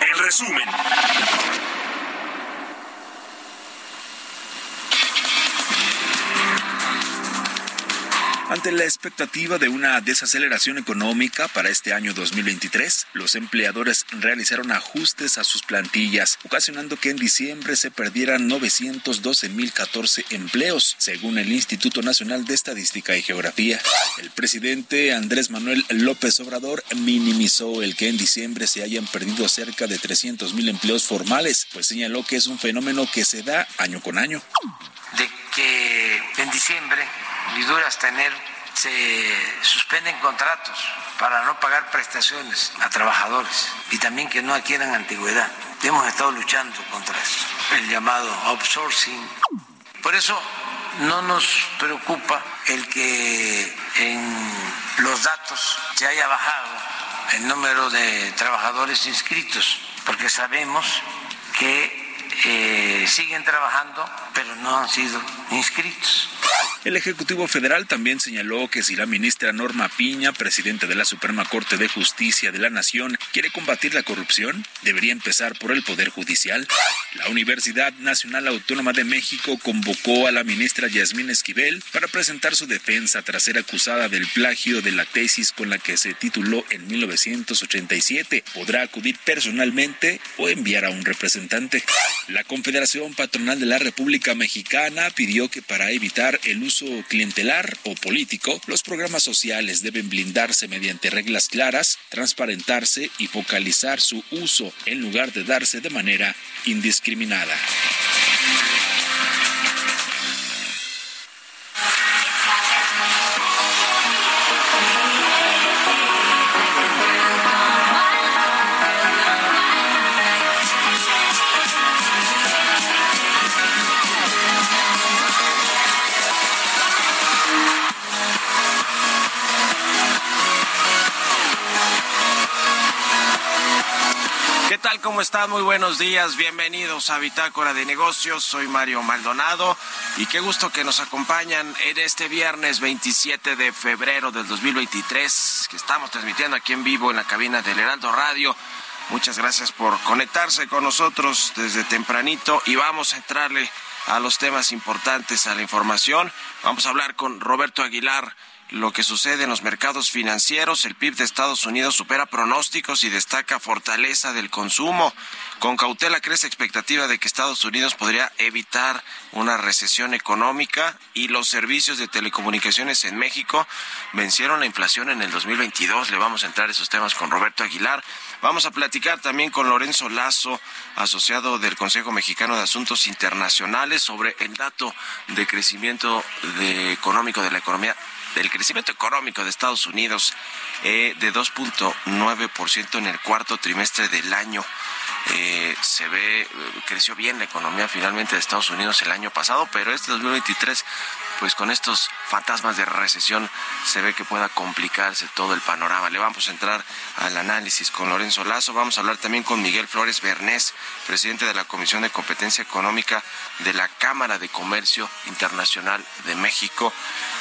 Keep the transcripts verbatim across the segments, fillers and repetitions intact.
En resumen, ante la expectativa de una desaceleración económica para este año dos mil veintitrés, los empleadores realizaron ajustes a sus plantillas, ocasionando que en diciembre se perdieran novecientos doce mil catorce empleos, según el Instituto Nacional de Estadística y Geografía. El presidente Andrés Manuel López Obrador minimizó el que en diciembre se hayan perdido cerca de trescientos mil empleos formales, pues señaló que es un fenómeno que se da año con año. De que en diciembre y duras tener, se suspenden contratos para no pagar prestaciones a trabajadores y también que no adquieran antigüedad. Hemos estado luchando contra el llamado outsourcing. Por eso no nos preocupa el que en los datos se haya bajado el número de trabajadores inscritos, porque sabemos que eh, siguen trabajando, pero no han sido inscritos. El Ejecutivo Federal también señaló que si la ministra Norma Piña, presidenta de la Suprema Corte de Justicia de la Nación, quiere combatir la corrupción, debería empezar por el Poder Judicial. La Universidad Nacional Autónoma de México convocó a la ministra Yasmín Esquivel para presentar su defensa tras ser acusada del plagio de la tesis con la que se tituló en mil novecientos ochenta y siete. Podrá acudir personalmente o enviar a un representante. La Confederación Patronal de la República Mexicana pidió que para evitar el uso clientelar o político, los programas sociales deben blindarse mediante reglas claras, transparentarse y focalizar su uso en lugar de darse de manera indiscriminada. ¿Cómo están? Muy buenos días, bienvenidos a Bitácora de Negocios, soy Mario Maldonado y qué gusto que nos acompañan en este viernes veintisiete de febrero del dos mil veintitrés, que estamos transmitiendo aquí en vivo en la cabina del Heraldo Radio. Muchas gracias por conectarse con nosotros desde tempranito y vamos a entrarle a los temas importantes, a la información. Vamos a hablar con Roberto Aguilar. Lo que sucede en los mercados financieros, el P I B de Estados Unidos supera pronósticos y destaca fortaleza del consumo. Con cautela crece expectativa de que Estados Unidos podría evitar una recesión económica y los servicios de telecomunicaciones en México vencieron la inflación en el dos mil veintidós. Le vamos a entrar a esos temas con Roberto Aguilar. Vamos a platicar también con Lorenzo Lazo, asociado del Consejo Mexicano de Asuntos Internacionales, sobre el dato de crecimiento de económico de la economía del crecimiento económico de Estados Unidos eh, de dos punto nueve por ciento en el cuarto trimestre del año. Eh, se ve, eh, creció bien la economía finalmente de Estados Unidos el año pasado, pero este dos mil veintitrés, pues con estos fantasmas de recesión, se ve que pueda complicarse todo el panorama. Le vamos a entrar al análisis con Lorenzo Lazo. Vamos a hablar también con Miguel Flores Bernés, presidente de la Comisión de Competencia Económica de la Cámara de Comercio Internacional de México,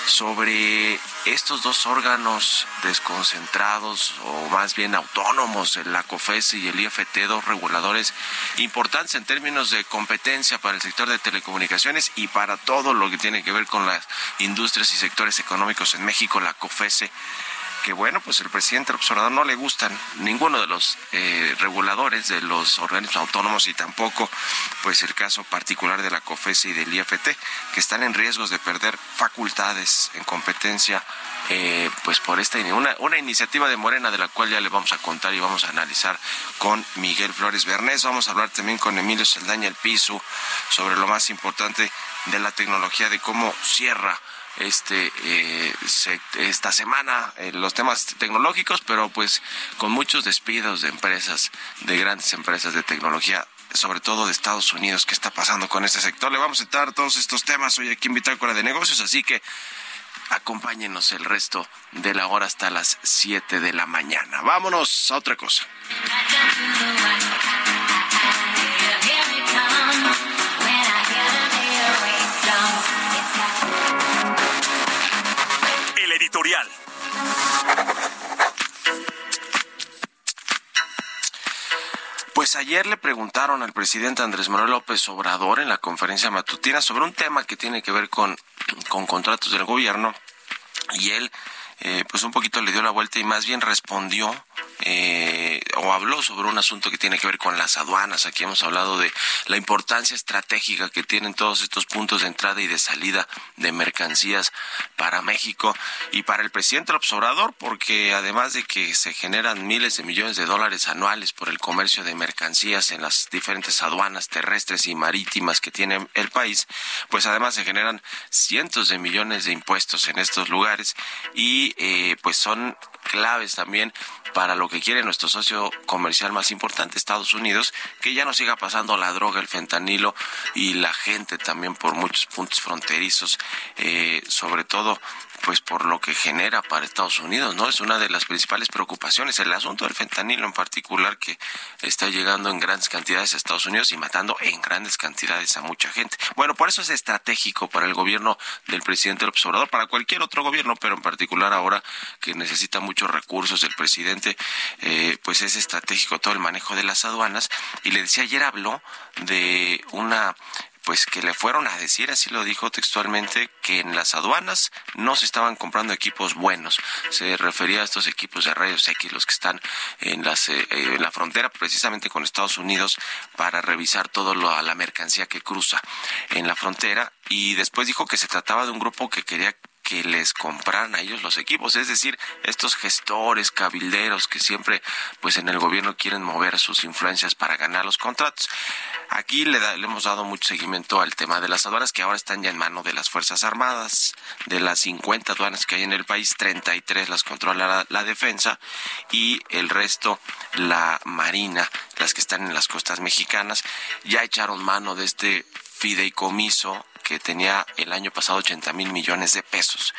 sobre estos dos órganos desconcentrados, o más bien autónomos, la COFECE y el I F T, dos reguladores importantes en términos de competencia para el sector de telecomunicaciones y para todo lo que tiene que ver con las industrias y sectores económicos en México, la COFECE, que bueno, pues el presidente López Obrador no le gustan ninguno de los eh, reguladores de los organismos autónomos, y tampoco pues el caso particular de la COFECE y del I F T, que están en riesgos de perder facultades en competencia eh, pues por esta una, una iniciativa de Morena, de la cual ya le vamos a contar y vamos a analizar con Miguel Flores Bernés. Vamos a hablar también con Emilio Saldaña El Pizu sobre lo más importante de la tecnología, de cómo cierra Este, eh, se, esta semana eh, los temas tecnológicos, pero pues con muchos despidos de empresas, de grandes empresas de tecnología, sobre todo de Estados Unidos. ¿Qué está pasando con este sector? Le vamos a tratar todos estos temas hoy aquí en Bitácora de Negocios, así que acompáñenos el resto de la hora hasta las siete de la mañana. Vámonos a otra cosa. Editorial. Pues ayer le preguntaron al presidente Andrés Manuel López Obrador en la conferencia matutina sobre un tema que tiene que ver con, con contratos del gobierno, y él eh, pues un poquito le dio la vuelta y más bien respondió eh, o habló sobre un asunto que tiene que ver con las aduanas. Aquí hemos hablado de la importancia estratégica que tienen todos estos puntos de entrada y de salida de mercancías para México y para el presidente López Obrador, porque además de que se generan miles de millones de dólares anuales por el comercio de mercancías en las diferentes aduanas terrestres y marítimas que tiene el país, pues además se generan cientos de millones de impuestos en estos lugares y eh, pues son claves también para lo que quiere nuestro socio comercial más importante, Estados Unidos, que ya no siga pasando la droga, el fentanilo y la gente también por muchos puntos fronterizos, eh, sobre todo pues por lo que genera para Estados Unidos, ¿no? Es una de las principales preocupaciones, el asunto del fentanilo en particular, que está llegando en grandes cantidades a Estados Unidos y matando en grandes cantidades a mucha gente. Bueno, por eso es estratégico para el gobierno del presidente López Obrador, para cualquier otro gobierno, pero en particular ahora que necesita muchos recursos el presidente, eh, pues es estratégico todo el manejo de las aduanas. Y le decía, ayer habló de una... pues que le fueron a decir, así lo dijo textualmente, que en las aduanas no se estaban comprando equipos buenos. Se refería a estos equipos de rayos X, los que están en, las, eh, en la frontera precisamente con Estados Unidos para revisar toda la mercancía que cruza en la frontera. Y después dijo que se trataba de un grupo que quería que les compraran a ellos los equipos, es decir, estos gestores, cabilderos que siempre pues en el gobierno quieren mover sus influencias para ganar los contratos. Aquí le, da, le hemos dado mucho seguimiento al tema de las aduanas, que ahora están ya en mano de las Fuerzas Armadas. De las cincuenta aduanas que hay en el país, treinta y tres las controla la, la defensa y el resto la Marina, las que están en las costas mexicanas. Ya echaron mano de este fideicomiso que tenía el año pasado ochenta mil millones de pesos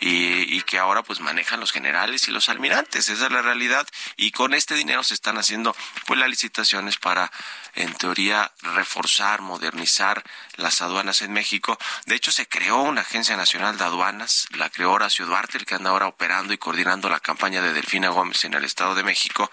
y, y que ahora pues manejan los generales y los almirantes. Esa es la realidad, y con este dinero se están haciendo pues las licitaciones para, en teoría, reforzar, modernizar las aduanas en México. De hecho, se creó una agencia nacional de aduanas, la creó Horacio Duarte, el que anda ahora operando y coordinando la campaña de Delfina Gómez en el Estado de México,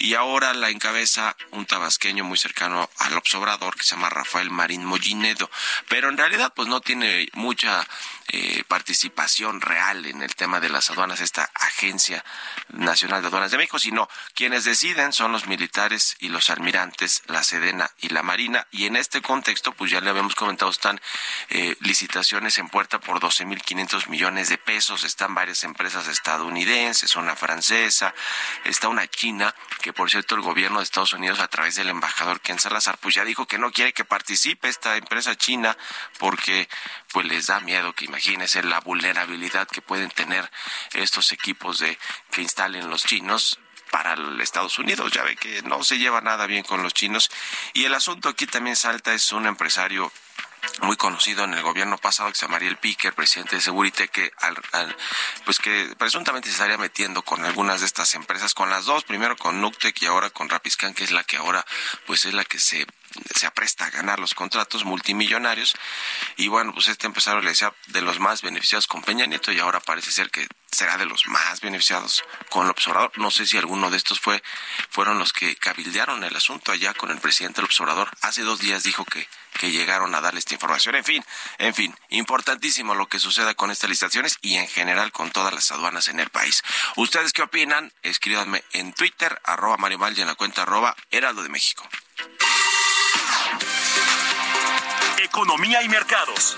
y ahora la encabeza un tabasqueño muy cercano al López Obrador que se llama Rafael Marín Mollinedo, pero en realidad pues no tiene mucha eh, participación real en el tema de las aduanas, esta Agencia Nacional de Aduanas de México, sino quienes deciden son los militares y los almirantes, la Sedena y la Marina. Y en este contexto, pues ya le habíamos comentado, están eh, licitaciones en puerta por doce mil quinientos millones de pesos. Están varias empresas estadounidenses, una francesa, está una china, que por cierto el gobierno de Estados Unidos a través del embajador Ken Salazar, pues ya dijo que no quiere que participe esta empresa china porque pues les da miedo que imaginen Imagínense la vulnerabilidad que pueden tener estos equipos de que instalen los chinos para Estados Unidos. Ya ve que no se lleva nada bien con los chinos. Y el asunto aquí también salta, es un empresario muy conocido en el gobierno pasado, que se llama Ariel Picker, presidente de Segurite, que al, al, pues que presuntamente se estaría metiendo con algunas de estas empresas, con las dos, primero con Nuctec y ahora con Rapiscan, que es la que ahora pues es la que se, se apresta a ganar los contratos multimillonarios. Y bueno, pues este empresario le decía de los más beneficiados con Peña Nieto, y ahora parece ser que será de los más beneficiados con López Obrador. No sé si alguno de estos fue fueron los que cabildearon el asunto allá con el presidente López Obrador. Hace dos días dijo que que llegaron a darle esta información. En fin, en fin, importantísimo lo que suceda con estas licitaciones y en general con todas las aduanas en el país. ¿Ustedes qué opinan? Escríbanme en Twitter, arroba Mario Mal, y en la cuenta arroba Heraldo de México. Economía y mercados.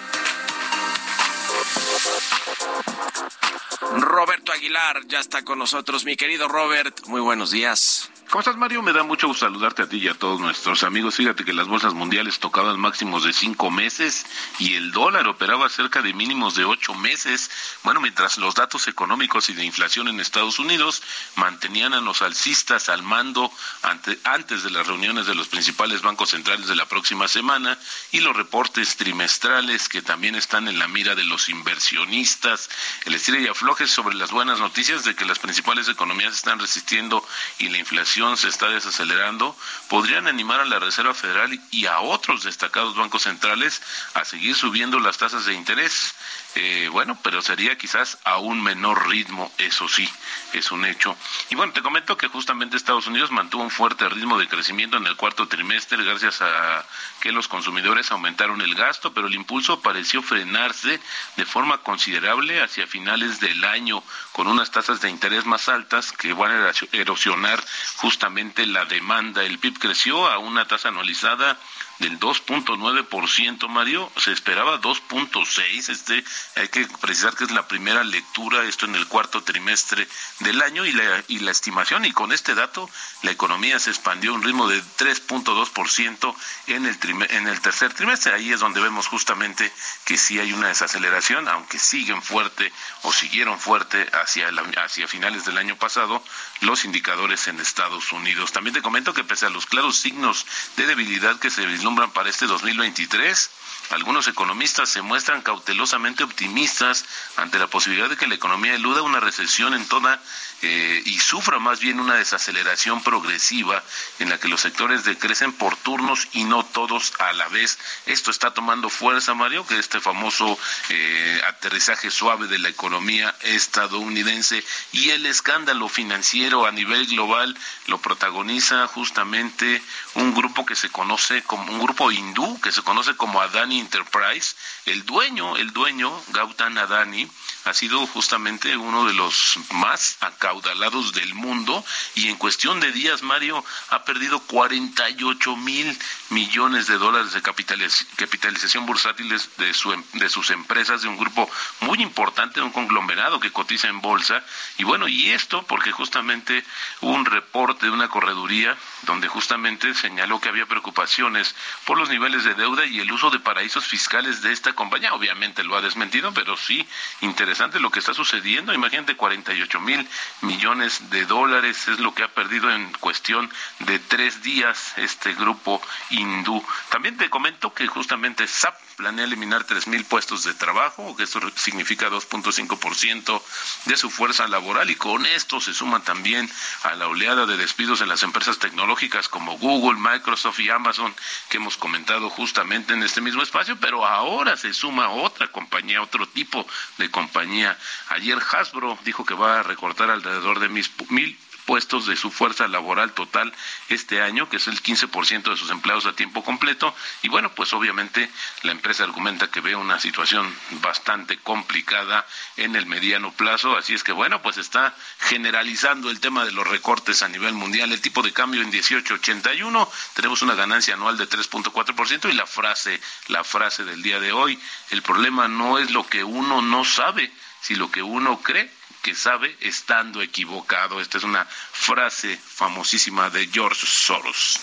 Roberto Aguilar ya está con nosotros. Mi querido Robert, muy buenos días. ¿Cómo estás, Mario? Me da mucho gusto saludarte a ti y a todos nuestros amigos. Fíjate que las bolsas mundiales tocaban máximos de cinco meses y el dólar operaba cerca de mínimos de ocho meses. Bueno, mientras los datos económicos y de inflación en Estados Unidos mantenían a los alcistas al mando ante, antes de las reuniones de los principales bancos centrales de la próxima semana y los reportes trimestrales que también están en la mira de los inversionistas. El estira y afloje sobre las buenas noticias de que las principales economías están resistiendo y la inflación se está desacelerando, podrían animar a la Reserva Federal y a otros destacados bancos centrales a seguir subiendo las tasas de interés. Eh, bueno, pero sería quizás a un menor ritmo, eso sí, es un hecho. Y bueno, te comento que justamente Estados Unidos mantuvo un fuerte ritmo de crecimiento en el cuarto trimestre gracias a que los consumidores aumentaron el gasto, pero el impulso pareció frenarse de forma considerable hacia finales del año, con unas tasas de interés más altas que van a erosionar justamente la demanda. El P I B creció a una tasa anualizada del dos punto nueve por ciento, Mario, se esperaba dos punto seis, este, hay que precisar que es la primera lectura, esto en el cuarto trimestre del año, y la, y la estimación, y con este dato, la economía se expandió a un ritmo de tres punto dos por ciento en el, trime, en el tercer trimestre, ahí es donde vemos justamente que sí hay una desaceleración, aunque siguen fuerte, o siguieron fuerte hacia, la, hacia finales del año pasado, los indicadores en Estados Unidos. También te comento que pese a los claros signos de debilidad que se vislumbran para este dos mil veintitrés, algunos economistas se muestran cautelosamente optimistas ante la posibilidad de que la economía eluda una recesión en toda eh, y sufra más bien una desaceleración progresiva en la que los sectores decrecen por turnos y no todos a la vez. Esto está tomando fuerza, Mario, que este famoso eh, aterrizaje suave de la economía estadounidense, y el escándalo financiero a nivel global lo protagoniza justamente un grupo que se conoce como un grupo hindú que se conoce como Adani Enterprise. El dueño, el dueño, Gautam Adani, ha sido justamente uno de los más acaudalados del mundo y en cuestión de días, Mario, ha perdido cuarenta y ocho mil millones de dólares de capitaliz- capitalización bursátiles de, su, de sus empresas, de un grupo muy importante, de un conglomerado que cotiza en bolsa. Y bueno, y esto porque justamente hubo un reporte de una correduría donde justamente señaló que había preocupaciones por los niveles de deuda y el uso de paraísos fiscales de esta compañía. Obviamente lo ha desmentido, pero sí, interesante lo que está sucediendo. Imagínate, cuarenta y ocho mil millones de dólares es lo que ha perdido en cuestión de tres días este grupo hindú. También te comento que justamente S A P planea eliminar tres mil puestos de trabajo, que esto significa dos punto cinco por ciento de su fuerza laboral, y con esto se suma también a la oleada de despidos en las empresas tecnológicas como Google, Microsoft y Amazon, que hemos comentado justamente en este mismo espacio, pero ahora se suma otra compañía, otro tipo de compañía. Ayer Hasbro dijo que va a recortar alrededor de mis, mil puestos de su fuerza laboral total este año, que es el quince por ciento de sus empleados a tiempo completo, y bueno, pues obviamente la empresa argumenta que ve una situación bastante complicada en el mediano plazo, así es que bueno, pues está generalizando el tema de los recortes a nivel mundial. El tipo de cambio en dieciocho ochenta y uno, tenemos una ganancia anual de tres punto cuatro por ciento, y la frase, la frase del día de hoy, el problema no es lo que uno no sabe, si lo que uno cree que sabe estando equivocado. Esta es una frase famosísima de George Soros.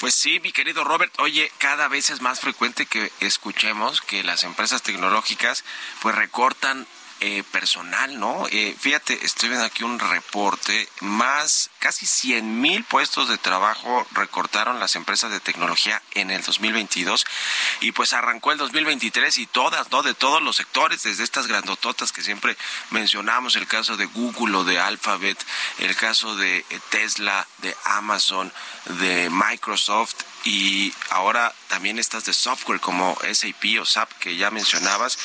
Pues sí, mi querido Robert, oye, cada vez es más frecuente que escuchemos que las empresas tecnológicas pues recortan eh, personal, ¿no? Eh, fíjate, estoy viendo aquí un reporte, más casi cien mil puestos de trabajo recortaron las empresas de tecnología en el dos mil veintidós y pues arrancó el dos mil veintitrés y todas, ¿no? De todos los sectores, desde estas grandototas que siempre mencionamos, el caso de Google o de Alphabet, el caso de Tesla, de Amazon, de Microsoft y ahora también estas de software como S A P o S A P que ya mencionabas.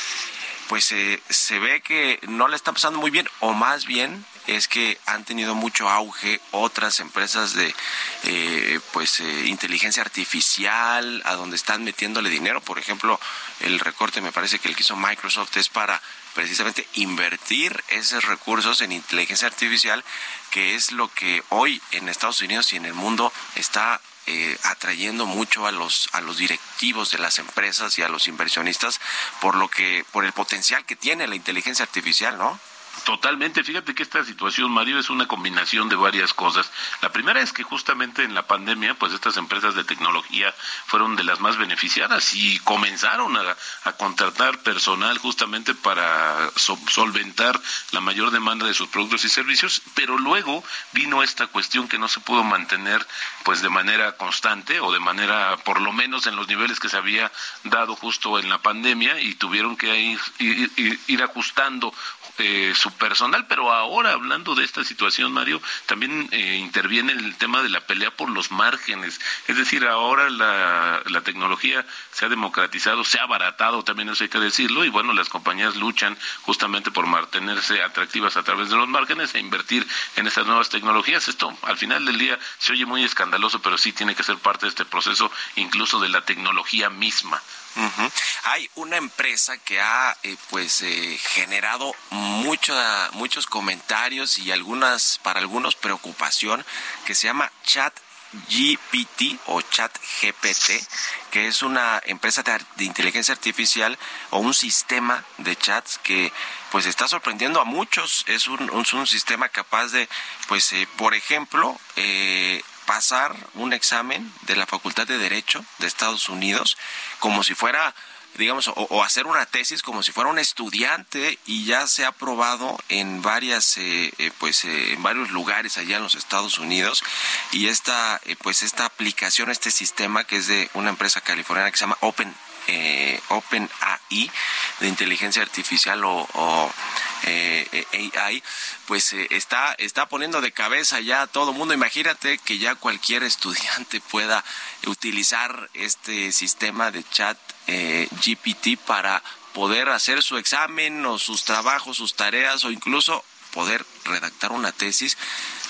Pues eh, se ve que no le está pasando muy bien, o más bien es que han tenido mucho auge otras empresas de eh, pues eh, inteligencia artificial, a donde están metiéndole dinero. Por ejemplo, el recorte, me parece que el que hizo Microsoft es para precisamente invertir esos recursos en inteligencia artificial, que es lo que hoy en Estados Unidos y en el mundo está Eh, atrayendo mucho a los a los directivos de las empresas y a los inversionistas por lo que por el potencial que tiene la inteligencia artificial, ¿no? Totalmente. Fíjate que esta situación, Mario, es una combinación de varias cosas. La primera es que justamente en la pandemia, pues estas empresas de tecnología fueron de las más beneficiadas y comenzaron a, a contratar personal justamente para so- solventar la mayor demanda de sus productos y servicios, pero luego vino esta cuestión que no se pudo mantener pues de manera constante o de manera, por lo menos en los niveles que se había dado justo en la pandemia, y tuvieron que ir, ir, ir, ir ajustando Eh, su personal. Pero ahora, hablando de esta situación, Mario, también eh, interviene el tema de la pelea por los márgenes. Es decir, ahora la, la tecnología se ha democratizado, se ha abaratado, también eso hay que decirlo, y bueno, las compañías luchan justamente por mantenerse atractivas a través de los márgenes e invertir en estas nuevas tecnologías. Esto, al final del día, se oye muy escandaloso, pero sí tiene que ser parte de este proceso, incluso de la tecnología misma. Uh-huh. Hay una empresa que ha eh, pues eh, generado mucha, muchos comentarios y algunas para algunos preocupación, que se llama ChatGPT o ChatGPT, que es una empresa de, de inteligencia artificial o un sistema de chats que pues está sorprendiendo a muchos. Es un, un, un sistema capaz de pues eh, por ejemplo eh, pasar un examen de la Facultad de Derecho de Estados Unidos como si fuera, digamos, o, o hacer una tesis como si fuera un estudiante, y ya se ha probado en varias eh, eh, pues eh, en varios lugares allá en los Estados Unidos. Y esta eh, pues esta aplicación, este sistema, que es de una empresa californiana que se llama Open eh, Open A I, de inteligencia artificial o, o Eh, eh, A I, pues eh, está está poniendo de cabeza ya a todo mundo. Imagínate que ya cualquier estudiante pueda utilizar este sistema de chat eh, G P T para poder hacer su examen o sus trabajos, sus tareas, o incluso poder redactar una tesis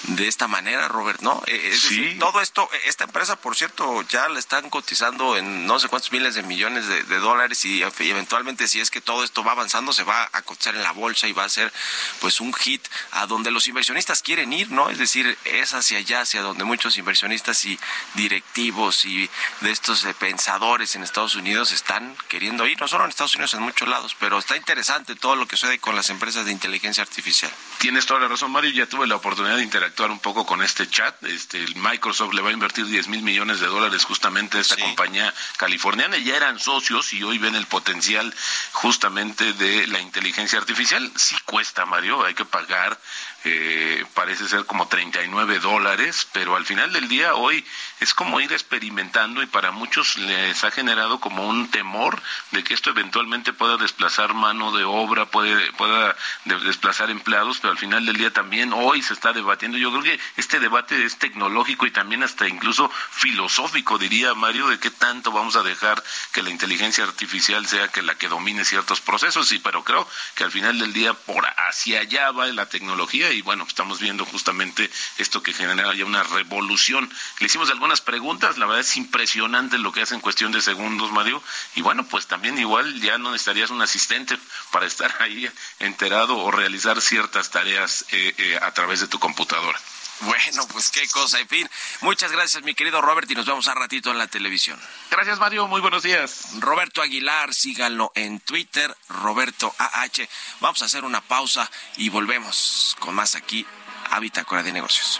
de esta manera, Robert, ¿no? Es sí. decir, todo esto, esta empresa, por cierto, ya la están cotizando en no sé cuántos miles de millones de, de dólares, y eventualmente, si es que todo esto va avanzando, se va a cotizar en la bolsa y va a ser pues un hit a donde los inversionistas quieren ir, ¿no? Es decir, es hacia allá, hacia donde muchos inversionistas y directivos y de estos pensadores en Estados Unidos están queriendo ir, no solo en Estados Unidos, en muchos lados. Pero está interesante todo lo que sucede con las empresas de inteligencia artificial. Tienes toda la razón, Mario. Ya tuve la oportunidad de interactuar actuar un poco con este chat. Este, Microsoft le va a invertir diez mil millones de dólares justamente a esta sí. compañía californiana. Ya eran socios y hoy ven el potencial justamente de la inteligencia artificial. Sí cuesta, Mario, hay que pagar, eh, parece ser como treinta y nueve dólares, pero al final del día hoy es como ir experimentando, y para muchos les ha generado como un temor de que esto eventualmente pueda desplazar mano de obra, puede, pueda desplazar empleados, pero al final del día también hoy se está debatiendo. Yo creo que este debate es tecnológico y también hasta incluso filosófico, diría Mario, de qué tanto vamos a dejar que la inteligencia artificial sea que la que domine ciertos procesos. Sí, pero creo que al final del día por hacia allá va la tecnología, y bueno, estamos viendo justamente esto que genera ya una revolución. Le hicimos algunas preguntas, la verdad es impresionante lo que hace en cuestión de segundos, Mario, y bueno, pues también igual ya no necesitarías un asistente para estar ahí enterado o realizar ciertas tareas eh, eh, a través de tu computadora. Bueno, pues qué cosa, en fin. Muchas gracias, mi querido Robert, y nos vemos a ratito en la televisión. Gracias, Mario, muy buenos días. Roberto Aguilar, síganlo en Twitter, Roberto A H. Vamos a hacer una pausa y volvemos con más aquí a Bitácora de Negocios.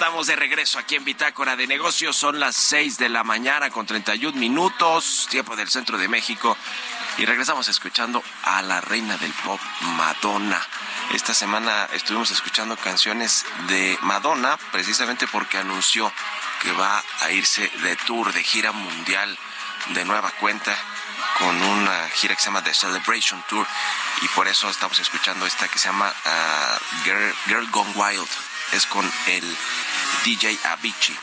Estamos de regreso aquí en Bitácora de Negocios. Son las seis de la mañana con treinta y un minutos, tiempo del centro de México. Y regresamos escuchando a la reina del pop, Madonna. Esta semana estuvimos escuchando canciones de Madonna, precisamente porque anunció que va a irse de tour, de gira mundial, de nueva cuenta, con una gira que se llama The Celebration Tour. Y por eso estamos escuchando esta que se llama uh, Girl, Girl Gone Wild. Es con el D J Avicii.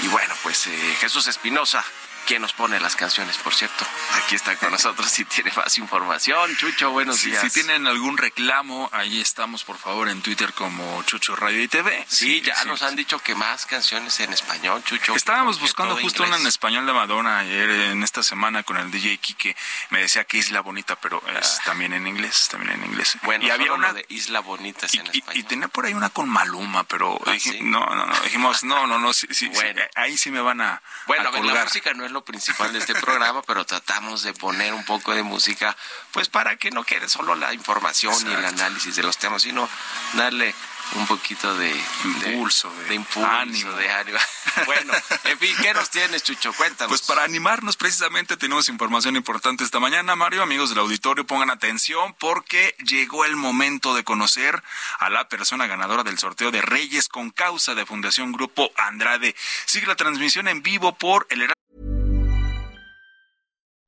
Y bueno, pues eh, Jesús Espinosa, quien nos pone las canciones, por cierto. Aquí está con nosotros si tiene más información. Chucho, buenos sí, días. Si tienen algún reclamo, ahí estamos, por favor, en Twitter como Chucho Radio y T V. Sí, sí ya sí, nos sí. han dicho que más canciones en español, Chucho. Estábamos buscando justo inglés. Una en español de Madonna ayer, en esta semana, con el D J Kike. Me decía que Isla Bonita, pero es ah. también en inglés, también en inglés. Bueno, y había una de Isla Bonita es y, en y, español. Y tenía por ahí una con Maluma, pero ah, dije, ¿sí? no, no, no, dijimos, no, no, no, sí, sí, bueno. sí, ahí sí me van a Bueno, a ver, la música no es lo principal de este programa, pero tratamos de poner un poco de música, pues para que no quede solo la información Exacto. y el análisis de los temas, sino darle un poquito de impulso, de, de, de impulso, ánimo. de ánimo. Bueno, en fin, ¿qué nos tienes, Chucho? Cuéntanos. Pues para animarnos precisamente tenemos información importante esta mañana, Mario. Amigos del auditorio, pongan atención porque llegó el momento de conocer a la persona ganadora del sorteo de Reyes con Causa de Fundación Grupo Andrade. Sigue la transmisión en vivo por el Heraldo.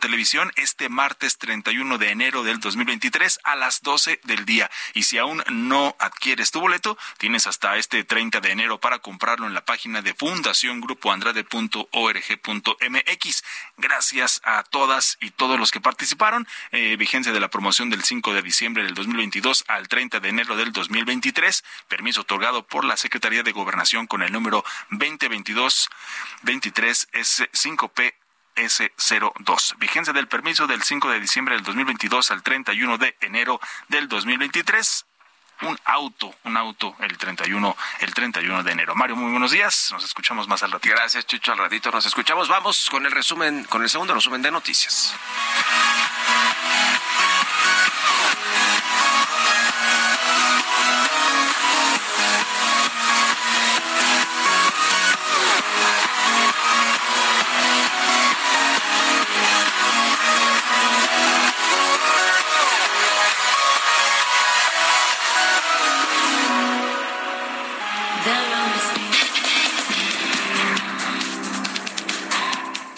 Televisión este martes treinta y uno de enero del dos mil veintitrés a las doce del día. Y si aún no adquieres tu boleto, tienes hasta este treinta de enero para comprarlo en la página de fundaciongrupoandrade punto org punto m x. Gracias a todas y todos los que participaron. Eh, vigencia de la promoción del cinco de diciembre del dos mil veintidós al treinta de enero del dos mil veintitrés. Permiso otorgado por la Secretaría de Gobernación con el número veinte veintidós veintitrés S cinco P S cero dos. Vigencia del permiso del cinco de diciembre del dos mil veintidós al treinta y uno de enero del dos mil veintitrés. Un auto, un auto el treinta y uno, el treinta y uno de enero. Mario, muy buenos días. Nos escuchamos más al ratito. Gracias, Chucho. Al ratito nos escuchamos. Vamos con el resumen, con el segundo resumen de noticias.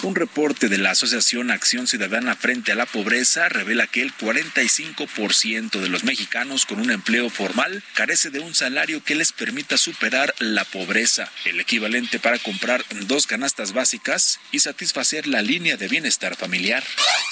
un reporte de la Asociación Acción Ciudadana frente a la Pobreza revela que el cuarenta y cinco por ciento de los mexicanos con un empleo formal carece de un salario que les permita superar la pobreza, el equivalente para comprar dos canastas básicas y satisfacer la línea de bienestar familiar.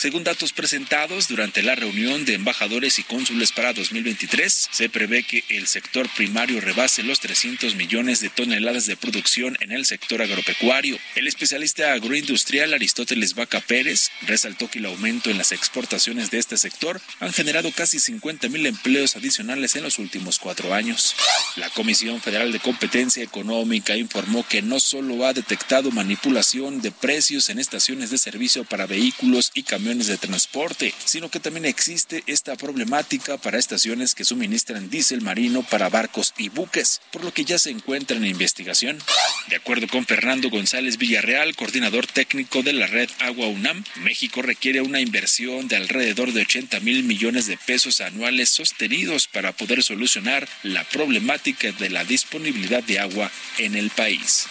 Según datos presentados durante la reunión de embajadores y cónsules para dos mil veintitrés, se prevé que el sector primario rebase los trescientos millones de toneladas de producción en el sector agropecuario. El especialista agroindustrial Aristóteles Vaca Pérez resaltó que el aumento en las exportaciones de este sector han generado casi cincuenta mil empleos adicionales en los últimos cuatro años. La Comisión Federal de Competencia Económica informó que no solo ha detectado manipulación de precios en estaciones de servicio para vehículos y camiones de transporte, sino que también existe esta problemática para estaciones que suministran diésel marino para barcos y buques, por lo que ya se encuentra en investigación. De acuerdo con Fernando González Villarreal, coordinador técnico de la red Agua UNAM, México requiere una inversión de alrededor de ochenta mil millones de pesos anuales sostenidos para poder solucionar la problemática de la disponibilidad de agua en el país.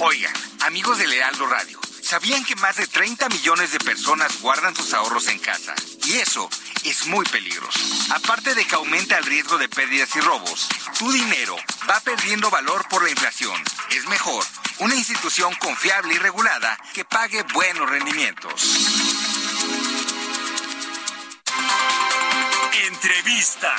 Oigan, amigos del Heraldo Radio, ¿sabían que más de treinta millones de personas guardan sus ahorros en casa? Y eso es muy peligroso. Aparte de que aumenta el riesgo de pérdidas y robos, tu dinero va perdiendo valor por la inflación. Es mejor una institución confiable y regulada que pague buenos rendimientos. Entrevista.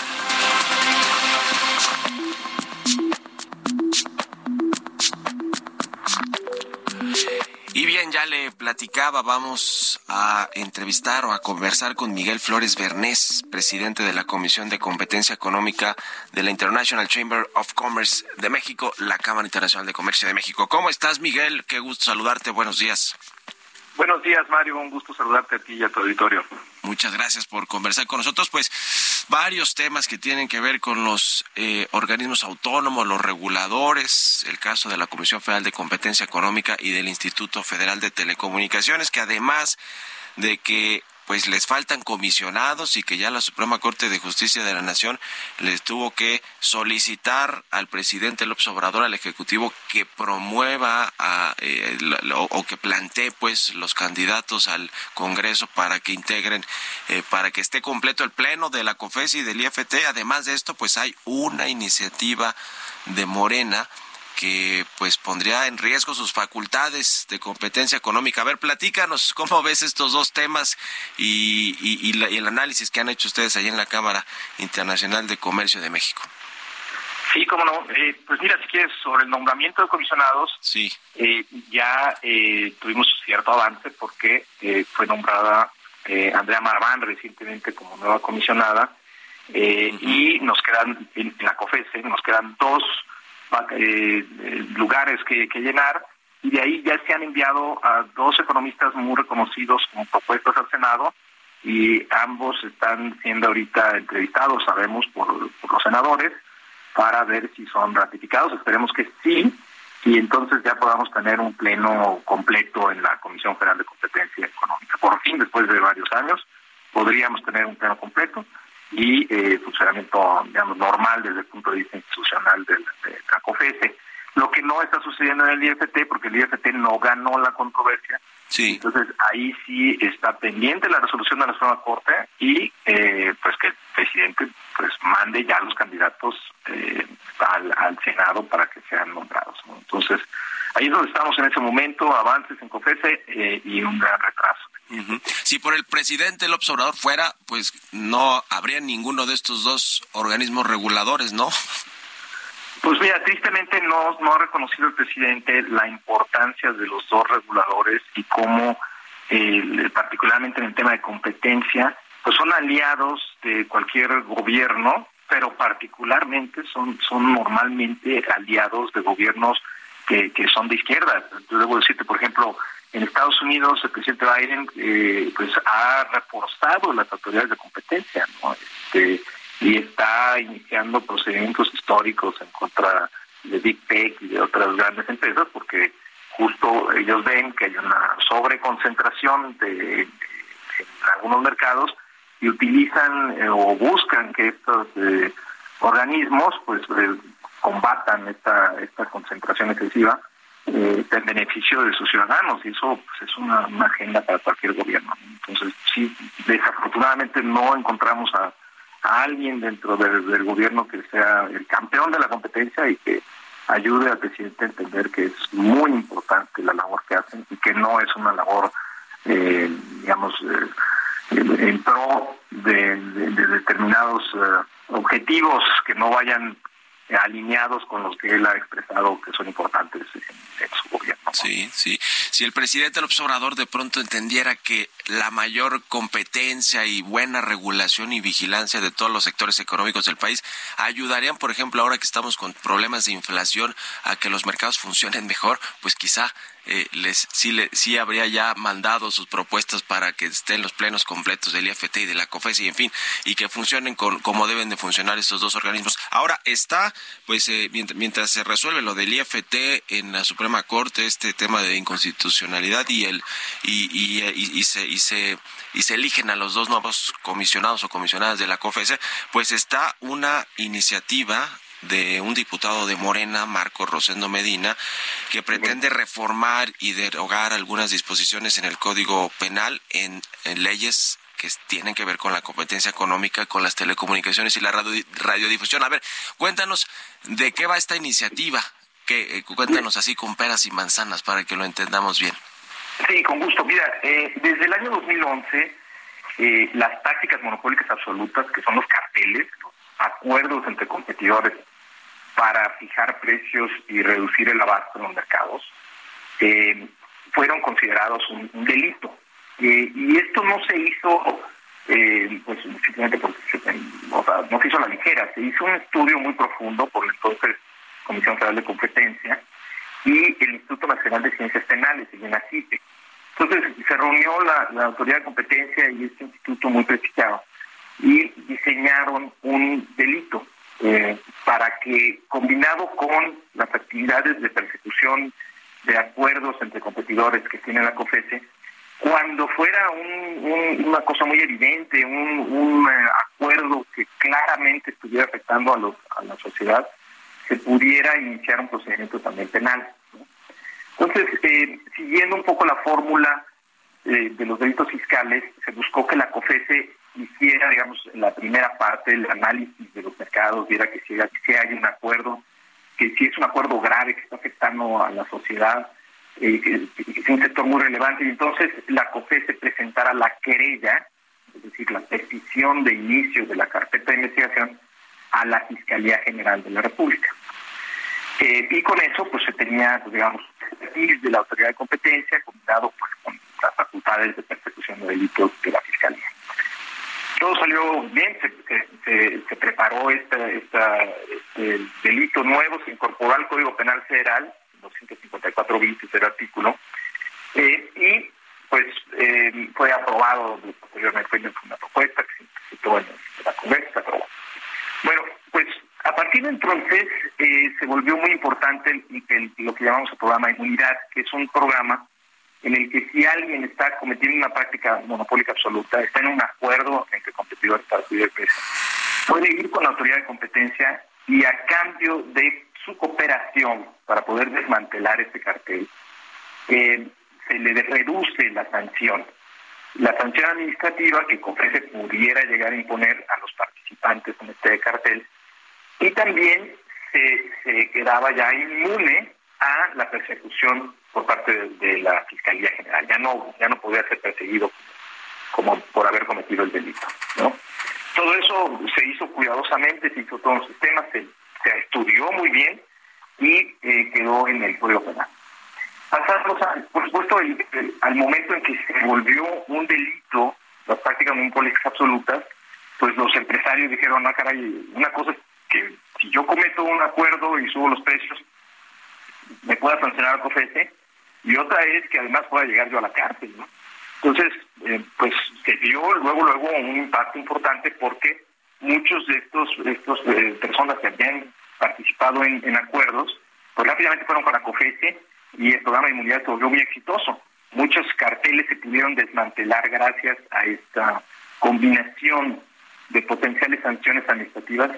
Y bien, ya le platicaba, vamos a entrevistar o a conversar con Miguel Flores Bernés, presidente de la Comisión de Competencia Económica de la International Chamber of Commerce de México, la Cámara Internacional de Comercio de México. ¿Cómo estás, Miguel? Qué gusto saludarte, buenos días. Buenos días, Mario, un gusto saludarte a ti y a tu auditorio. Muchas gracias por conversar con nosotros. Pues varios temas que tienen que ver con los eh, organismos autónomos, los reguladores, el caso de la Comisión Federal de Competencia Económica y del Instituto Federal de Telecomunicaciones, que además de que pues les faltan comisionados y que ya la Suprema Corte de Justicia de la Nación les tuvo que solicitar al presidente López Obrador, al Ejecutivo, que promueva a, eh, lo, o que plantee pues los candidatos al Congreso para que integren, eh, para que esté completo el pleno de la COFECE y del I F T. Además de esto, pues hay una iniciativa de Morena que pues pondría en riesgo sus facultades de competencia económica. A ver, platícanos cómo ves estos dos temas y, y, y, la, y el análisis que han hecho ustedes ahí en la Cámara Internacional de Comercio de México. Sí, cómo no. Eh, pues mira, si quieres, sobre el nombramiento de comisionados, sí. eh, ya eh, tuvimos cierto avance porque eh, fue nombrada eh, Andrea Marván recientemente como nueva comisionada eh, uh-huh. y nos quedan, en, en la COFECE, nos quedan dos Eh, eh, lugares que, que llenar, y de ahí ya se han enviado a dos economistas muy reconocidos con propuestas al Senado, y ambos están siendo ahorita entrevistados, sabemos, por, por los senadores, para ver si son ratificados. Esperemos que sí, y entonces ya podamos tener un pleno completo en la Comisión Federal de Competencia Económica. Por fin, después de varios años, podríamos tener un pleno completo y eh, funcionamiento, digamos, normal desde el punto de vista institucional de la, de la COFECE. Lo que no está sucediendo en el I F T, porque el I F T no ganó la controversia, sí. Entonces ahí sí está pendiente la resolución de la Suprema Corte y eh, pues que el presidente pues mande ya los candidatos eh, al, al Senado para que sean nombrados, ¿no? Entonces ahí es donde estamos en ese momento, avances en COFECE eh, y un gran retraso. Uh-huh. Si por el presidente López Obrador fuera, pues no habría ninguno de estos dos organismos reguladores, ¿no? Pues mira, tristemente no, no ha reconocido el presidente la importancia de los dos reguladores y cómo, eh, particularmente en el tema de competencia, pues son aliados de cualquier gobierno, pero particularmente son, son normalmente aliados de gobiernos que, que son de izquierda. Yo debo decirte, por ejemplo, en Estados Unidos, el presidente Biden eh, pues ha reforzado las autoridades de competencia, ¿no? Este, y está iniciando procedimientos históricos en contra de Big Tech y de otras grandes empresas, porque justo ellos ven que hay una sobreconcentración de, de, en algunos mercados y utilizan eh, o buscan que estos eh, organismos pues eh, combatan esta, esta concentración excesiva. eh, en beneficio de sus ciudadanos, y eso pues, es una, una agenda para cualquier gobierno. Entonces, sí, desafortunadamente no encontramos a, a alguien dentro del, del gobierno que sea el campeón de la competencia y que ayude al presidente a entender que es muy importante la labor que hacen y que no es una labor, eh, digamos, eh, en pro de, de, de determinados eh, objetivos que no vayan alineados con los que él ha expresado que son importantes en, en su gobierno. Sí, sí. Si el presidente López Obrador de pronto entendiera que la mayor competencia y buena regulación y vigilancia de todos los sectores económicos del país ayudarían, por ejemplo, ahora que estamos con problemas de inflación, a que los mercados funcionen mejor, pues quizá eh, les sí, le, sí habría ya mandado sus propuestas para que estén los plenos completos del I F T y de la COFECE y, en fin, y que funcionen con, como deben de funcionar estos dos organismos. Ahora está, pues, eh, mientras, mientras se resuelve lo del I F T en la Suprema Corte, este tema de inconstitucionalidad y el y, y, y, y se y se y se eligen a los dos nuevos comisionados o comisionadas de la COFECE, pues está una iniciativa de un diputado de Morena, Marco Rosendo Medina, que pretende reformar y derogar algunas disposiciones en el Código Penal en, en leyes que tienen que ver con la competencia económica, con las telecomunicaciones y la radio, radiodifusión. A ver, cuéntanos de qué va esta iniciativa, que, cuéntanos así con peras y manzanas para que lo entendamos bien. Sí, con gusto. Mira, eh, desde el año dos mil once, eh, las prácticas monopólicas absolutas, que son los carteles, los acuerdos entre competidores para fijar precios y reducir el abasto en los mercados, eh, fueron considerados un, un delito. Eh, y esto no se hizo, eh, pues, simplemente porque se, o sea, no se hizo a la ligera. Se hizo un estudio muy profundo por la entonces Comisión Federal de Competencia y el Instituto Nacional de Ciencias Penales, el INACIPE. Entonces se reunió la, la Autoridad de Competencia y este instituto muy prestigiado y diseñaron un delito eh, para que, combinado con las actividades de persecución de acuerdos entre competidores que tiene la COFECE, cuando fuera un, un, una cosa muy evidente, un, un acuerdo que claramente estuviera afectando a, los, a la sociedad, se pudiera iniciar un procedimiento también penal, ¿no? Entonces, eh, siguiendo un poco la fórmula eh, de los delitos fiscales, se buscó que la COFECE hiciera, digamos, en la primera parte del análisis de los mercados, viera que si, si hay un acuerdo, que si es un acuerdo grave que está afectando a la sociedad, eh, que, que es un sector muy relevante, y entonces la COFECE presentara la querella, es decir, la petición de inicio de la carpeta de investigación, a la Fiscalía General de la República. Eh, y con eso pues se tenía, pues, digamos, de la Autoridad de Competencia, combinado pues, con las facultades de persecución de delitos de la Fiscalía. Todo salió bien, se, se, se, se preparó esta, esta, este delito nuevo, se incorporó al Código Penal Federal, doscientos cincuenta y cuatro bis, ese artículo, eh, y pues eh, fue aprobado posteriormente, fue una propuesta que se presentó en la Congreso, se aprobó. Bueno, pues a partir de entonces eh, se volvió muy importante el, el, lo que llamamos el programa de inmunidad, que es un programa en el que si alguien está cometiendo una práctica monopólica absoluta, está en un acuerdo entre competidores para subir el precio, puede ir con la autoridad de competencia y a cambio de su cooperación para poder desmantelar este cartel, eh, se le reduce la sanción. La sanción administrativa que COFECE pudiera llegar a imponer a los participantes en este cartel, y también se, se quedaba ya inmune a la persecución por parte de, de la Fiscalía General. Ya no, ya no podía ser perseguido como por haber cometido el delito, ¿no? Todo eso se hizo cuidadosamente, se hizo todo un sistema, se, se estudió muy bien y eh, quedó en el Código Penal. Pasarlos, a, por supuesto, el, el, al momento en que se volvió un delito, las prácticas monopólicas absolutas, pues los empresarios dijeron, ah, caray, una cosa es que si yo cometo un acuerdo y subo los precios, me pueda sancionar a COFECE, y otra es que además pueda llegar yo a la cárcel, ¿no? Entonces, eh, pues se dio luego luego un impacto importante porque muchos de estos, estos eh, personas que habían participado en, en acuerdos, pues rápidamente fueron para COFECE, y el programa de inmunidad se volvió muy exitoso. Muchos carteles se pudieron desmantelar gracias a esta combinación de potenciales sanciones administrativas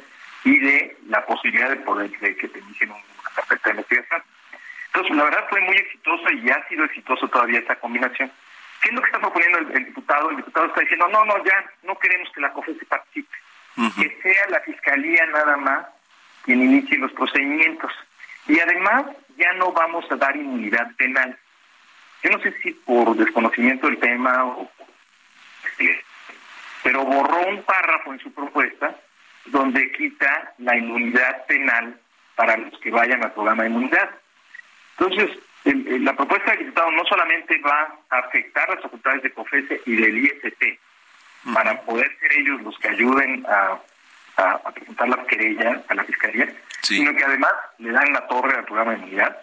y de la posibilidad de poder de que te eligen una carpeta de investigación. Entonces, la verdad fue muy exitosa y ha sido exitosa todavía esta combinación. ¿Qué es lo que está proponiendo el, el diputado? El diputado está diciendo, no, no, ya, no queremos que la COFECE participe. Uh-huh. Que sea la Fiscalía nada más quien inicie los procedimientos. Y además, ya no vamos a dar inmunidad penal. Yo no sé si por desconocimiento del tema o... pero borró un párrafo en su propuesta donde quita la inmunidad penal para los que vayan al programa de inmunidad. Entonces, el, el, la propuesta del diputado no solamente va a afectar las facultades de COFECE y del I F T, mm. para poder ser ellos los que ayuden a, a, a presentar la querella a la Fiscalía, sí. sino que además le dan la torre al programa de inmunidad,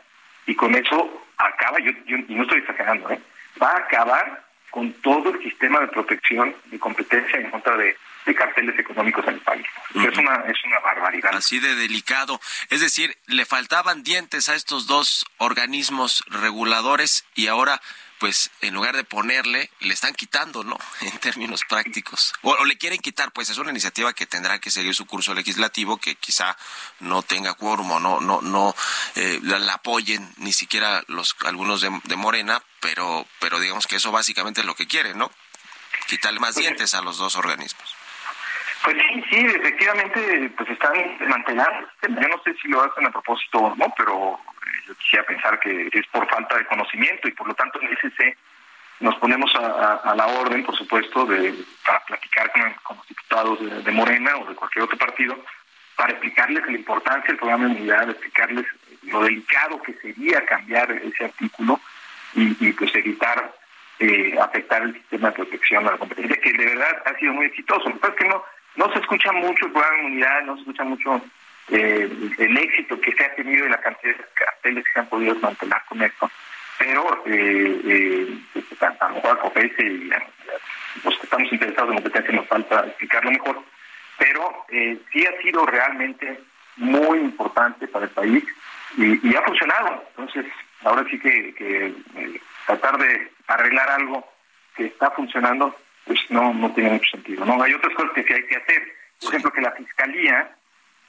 y con eso acaba, yo, yo y no estoy exagerando, ¿eh? va a acabar con todo el sistema de protección y competencia en contra de, de carteles económicos en el país. Uh-huh. Es una, es una barbaridad. Así de delicado. Es decir, le faltaban dientes a estos dos organismos reguladores y ahora, pues, en lugar de ponerle, le están quitando, ¿no? En términos prácticos. O, o le quieren quitar, pues es una iniciativa que tendrá que seguir su curso legislativo, que quizá no tenga quórum o no, no, no eh, la, la apoyen ni siquiera los algunos de, de Morena, pero, pero digamos que eso básicamente es lo que quieren, ¿no? Quitarle más dientes a los dos organismos. Pues sí, sí, efectivamente, pues están desmantelando. Yo no sé si lo hacen a propósito o no, pero yo quisiera pensar que es por falta de conocimiento y por lo tanto en I C C nos ponemos a, a, a la orden, por supuesto, de para platicar con, con los diputados de, de Morena o de cualquier otro partido, para explicarles la importancia del programa de unidad, explicarles lo delicado que sería cambiar ese artículo y, y pues evitar eh, afectar el sistema de protección a la competencia, que de verdad ha sido muy exitoso. Lo que no No se escucha mucho el programa de inmunidad, no se escucha mucho eh, el éxito que se ha tenido y la cantidad de carteles que se han podido desmantelar con esto, pero eh, eh, a lo mejor a COFECE y a los que estamos interesados en competencia nos falta explicarlo mejor, pero eh, sí ha sido realmente muy importante para el país y, y ha funcionado. Entonces, ahora sí que, que eh, tratar de arreglar algo que está funcionando, pues no, no tiene mucho sentido, ¿no? Hay otras cosas que sí hay que hacer. Por ejemplo, que la Fiscalía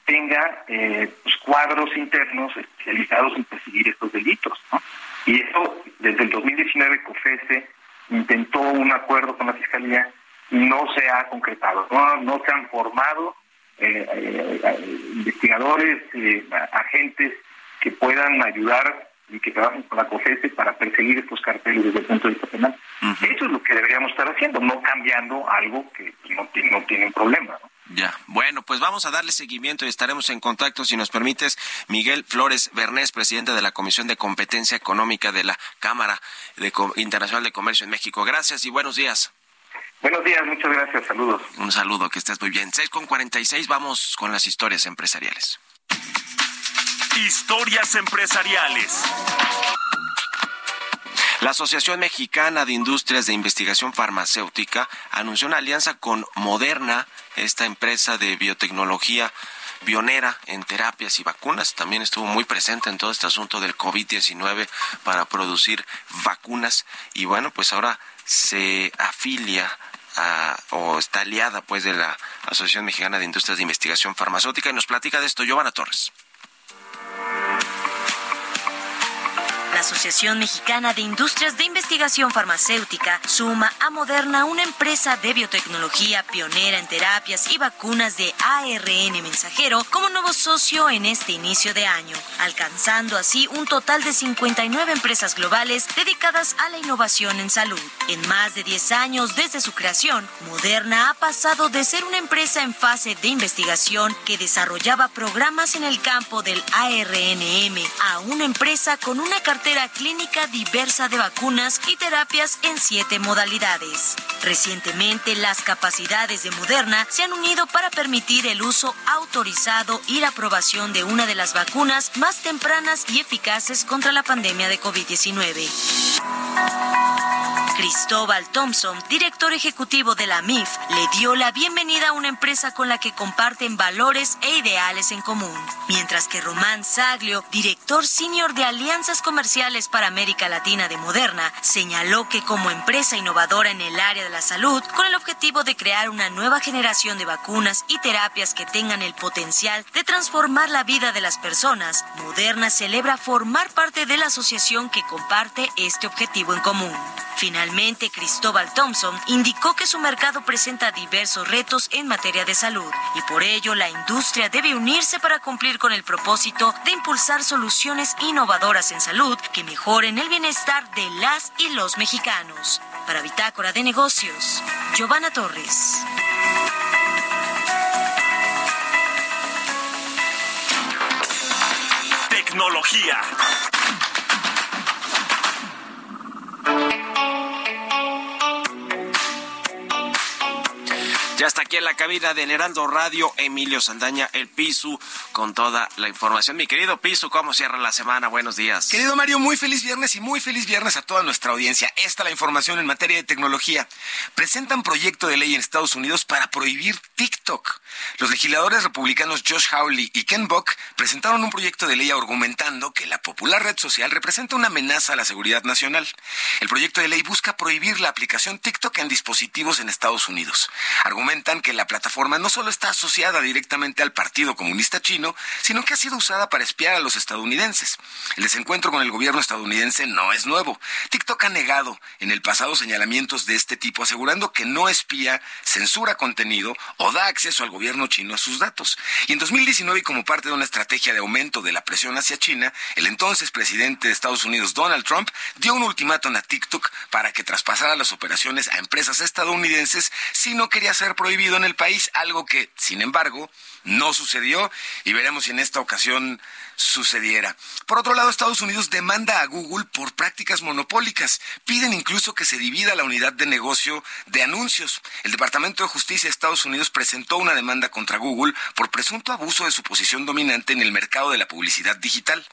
tenga eh, pues cuadros internos especializados en perseguir estos delitos, ¿no? Y eso, desde el dos mil diecinueve, COFECE intentó un acuerdo con la Fiscalía y no se ha concretado. No, no se han formado eh, eh, investigadores, eh, agentes que puedan ayudar y que trabajen con la COFECE para perseguir estos carteles desde el punto de vista penal. Uh-huh. Eso es lo que deberíamos estar haciendo, no cambiando algo que no, no tiene un problema, ¿no? Ya, bueno, pues vamos a darle seguimiento y estaremos en contacto, si nos permites, Miguel Flores Bernés, presidente de la Comisión de Competencia Económica de la Cámara de Com- Internacional de Comercio en México. Gracias y buenos días. Buenos días, muchas gracias, saludos. Un saludo, que estés muy bien. seis con cuarenta y seis, vamos con las historias empresariales. Historias empresariales. La Asociación Mexicana de Industrias de Investigación Farmacéutica anunció una alianza con Moderna, esta empresa de biotecnología pionera en terapias y vacunas. También estuvo muy presente en todo este asunto del COVID diecinueve para producir vacunas. Y bueno, pues ahora se afilia a, o está aliada pues de la Asociación Mexicana de Industrias de Investigación Farmacéutica. Y nos platica de esto Giovanna Torres. La Asociación Mexicana de Industrias de Investigación Farmacéutica suma a Moderna, una empresa de biotecnología pionera en terapias y vacunas de A R N mensajero, como nuevo socio en este inicio de año, alcanzando así un total de cincuenta y nueve empresas globales dedicadas a la innovación en salud. En más de diez años desde su creación, Moderna ha pasado de ser una empresa en fase de investigación que desarrollaba programas en el campo del A R N M a una empresa con una cartera clínica diversa de vacunas y terapias en siete modalidades. Recientemente, las capacidades de Moderna se han unido para permitir el uso autorizado y la aprobación de una de las vacunas más tempranas y eficaces contra la pandemia de COVID diecinueve. Cristóbal Thompson, director ejecutivo de la M I F, le dio la bienvenida a una empresa con la que comparten valores e ideales en común. Mientras que Román Saglio, director senior de Alianzas Comerciales para América Latina de Moderna, señaló que como empresa innovadora en el área de la salud, con el objetivo de crear una nueva generación de vacunas y terapias que tengan el potencial de transformar la vida de las personas, Moderna celebra formar parte de la asociación que comparte este objetivo en común. Finalmente, Cristóbal Thompson indicó que su mercado presenta diversos retos en materia de salud y por ello la industria debe unirse para cumplir con el propósito de impulsar soluciones innovadoras en salud que mejoren el bienestar de las y los mexicanos. Para Bitácora de Negocios, Giovanna Torres. Tecnología. Ya está aquí en la cabina del Heraldo Radio, Emilio Saldaña El Pizu, con toda la información. Mi querido Pizu, ¿cómo cierra la semana? Buenos días. Querido Mario, muy feliz viernes y muy feliz viernes a toda nuestra audiencia. Esta la información en materia de tecnología. Presentan proyecto de ley en Estados Unidos para prohibir TikTok. Los legisladores republicanos Josh Hawley y Ken Buck presentaron un proyecto de ley argumentando que la popular red social representa una amenaza a la seguridad nacional. El proyecto de ley busca prohibir la aplicación TikTok en dispositivos en Estados Unidos. Argumentan que la plataforma no solo está asociada directamente al Partido Comunista Chino, sino que ha sido usada para espiar a los estadounidenses. El desencuentro con el gobierno estadounidense no es nuevo. TikTok ha negado en el pasado señalamientos de este tipo, asegurando que no espía, censura contenido o da acceso al gobierno chino a sus datos. Y en dos mil diecinueve, como parte de una estrategia de aumento de la presión hacia China, el entonces presidente de Estados Unidos, Donald Trump, dio un ultimátum a TikTok para que traspasara las operaciones a empresas estadounidenses si no quería ser prohibido en el país, algo que, sin embargo, no sucedió y veremos si en esta ocasión sucediera. Por otro lado, Estados Unidos demanda a Google por prácticas monopólicas. Piden incluso que se divida la unidad de negocio de anuncios. El Departamento de Justicia de Estados Unidos presentó una demanda contra Google por presunto abuso de su posición dominante en el mercado de la publicidad digital.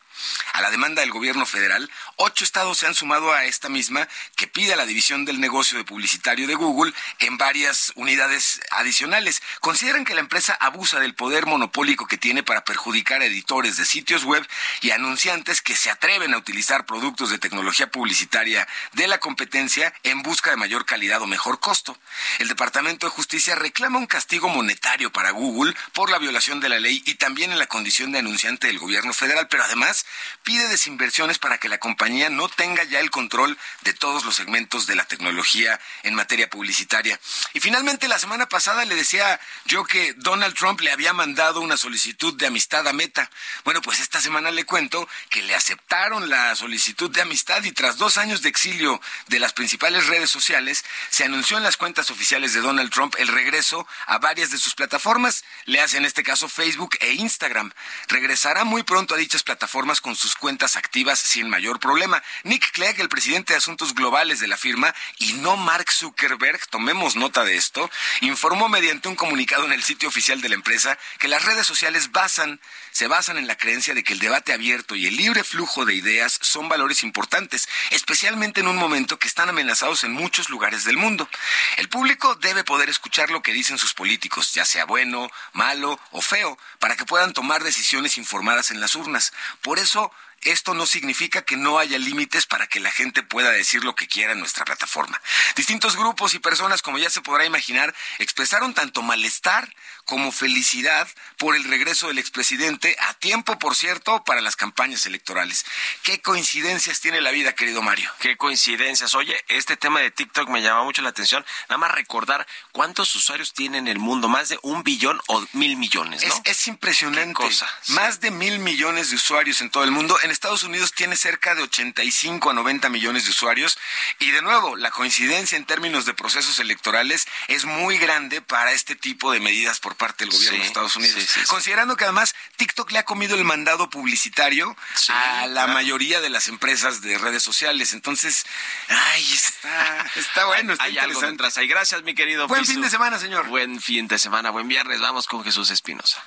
A la demanda del gobierno federal, ocho estados se han sumado a esta misma, que pide la división del negocio de publicitario de Google en varias unidades adicionales. Consideran que la empresa abusa del poder monopólico que tiene para perjudicar a editores de sitios web y anunciantes que se atreven a utilizar productos de tecnología publicitaria de la competencia en busca de mayor calidad o mejor costo. El Departamento de Justicia reclama un castigo monetario para Google por la violación de la ley y también en la condición de anunciante del gobierno federal, pero además pide desinversiones para que la compañía no tenga ya el control de todos los segmentos de la tecnología en materia publicitaria. Y finalmente, la semana pasada le decía yo que Donald Trump le había ha mandado una solicitud de amistad a Meta. Bueno, pues esta semana le cuento que le aceptaron la solicitud de amistad y tras dos años de exilio de las principales redes sociales, se anunció en las cuentas oficiales de Donald Trump el regreso a varias de sus plataformas, le hace en este caso Facebook e Instagram. Regresará muy pronto a dichas plataformas con sus cuentas activas sin mayor problema. Nick Clegg, el presidente de asuntos globales de la firma, y no Mark Zuckerberg, tomemos nota de esto, informó mediante un comunicado en el sitio oficial de la empresa que las redes sociales basan, se basan en la creencia de que el debate abierto y el libre flujo de ideas son valores importantes, especialmente en un momento que están amenazados en muchos lugares del mundo. El público debe poder escuchar lo que dicen sus políticos, ya sea bueno, malo o feo, para que puedan tomar decisiones informadas en las urnas. Por eso, esto no significa que no haya límites para que la gente pueda decir lo que quiera en nuestra plataforma. Distintos grupos y personas, como ya se podrá imaginar, expresaron tanto malestar como felicidad por el regreso del expresidente, a tiempo, por cierto, para las campañas electorales. ¿Qué coincidencias tiene la vida, querido Mario? ¿Qué coincidencias? Oye, este tema de TikTok me llama mucho la atención. Nada más recordar cuántos usuarios tiene en el mundo, más de un billón o mil millones, ¿no? Es, es impresionante. ¿Qué cosa? Sí. Más de mil millones de usuarios en todo el mundo. En Estados Unidos tiene cerca de ochenta y cinco a noventa millones de usuarios y de nuevo la coincidencia en términos de procesos electorales es muy grande para este tipo de medidas por parte del gobierno sí, de Estados Unidos. Sí, sí, sí. Considerando que además TikTok le ha comido el mandado publicitario sí, a la claro. mayoría de las empresas de redes sociales. Entonces, ay, está, está bueno, está hay interesante. Algo detrás. Ay, gracias, mi querido. Buen Pizu. Fin de semana, señor. Buen fin de semana, buen viernes. Vamos con Jesús Espinosa.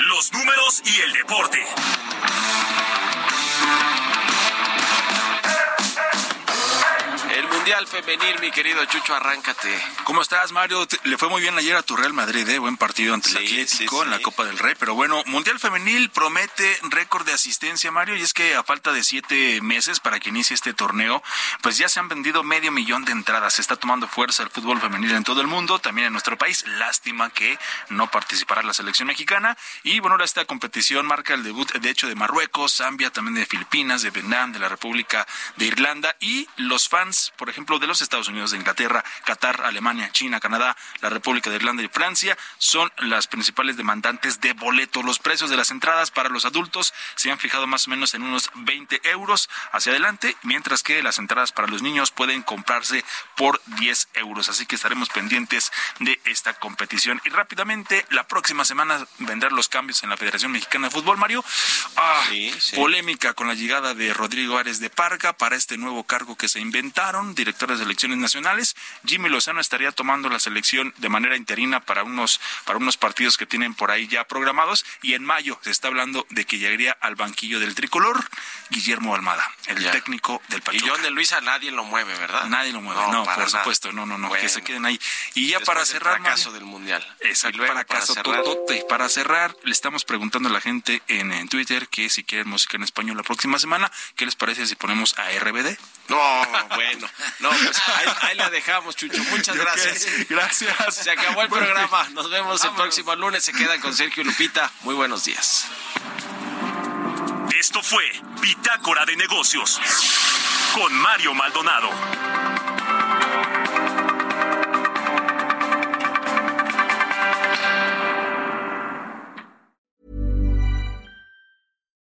Los números y el deporte. Mundial Femenil, mi querido Chucho, arráncate. ¿Cómo estás, Mario? Te, le fue muy bien ayer a tu Real Madrid, ¿eh? Buen partido ante el sí, Atlético sí, sí. en la Copa del Rey. Pero bueno, Mundial Femenil promete récord de asistencia, Mario. Y es que a falta de siete meses para que inicie este torneo, pues ya se han vendido medio millón de entradas. Se está tomando fuerza el fútbol femenil en todo el mundo, también en nuestro país. Lástima que no participará la selección mexicana. Y bueno, esta competición marca el debut, de hecho, de Marruecos, Zambia, también de Filipinas, de Vietnam, de la República de Irlanda. Y los fans, por ejemplo, de los Estados Unidos, de Inglaterra, Qatar, Alemania, China, Canadá, la República de Irlanda y Francia son las principales demandantes de boleto. Los precios de las entradas para los adultos se han fijado más o menos en unos veinte euros hacia adelante, mientras que las entradas para los niños pueden comprarse por diez euros. Así que estaremos pendientes de esta competición. Y rápidamente, la próxima semana vendrán los cambios en la Federación Mexicana de Fútbol, Mario. Ah, sí, sí. Polémica con la llegada de Rodrigo Ares de Parga para este nuevo cargo que se inventaron, directores de elecciones nacionales. Jimmy Lozano estaría tomando la selección de manera interina para unos, para unos partidos que tienen por ahí ya programados, y en mayo se está hablando de que llegaría al banquillo del tricolor Guillermo Almada, el ya. técnico del Pachuca. Y John de Luisa nadie lo mueve, ¿verdad? Nadie lo mueve, no, no por nada. supuesto, no, no, no, bueno, que se queden ahí. Y ya para cerrar, fracaso Mario, del Mundial. Exacto, luego, fracaso para cerrar... totote. Para cerrar, le estamos preguntando a la gente en, en Twitter que si quieren música en español la próxima semana. ¿Qué les parece si ponemos a R B D? No, bueno, no, pues ahí, ahí la dejamos, Chucho. Muchas Yo gracias. Que, gracias. Se acabó el bueno, programa. Nos vemos vámonos. El próximo lunes. Se quedan con Sergio y Lupita. Muy buenos días. Esto fue Bitácora de Negocios con Mario Maldonado.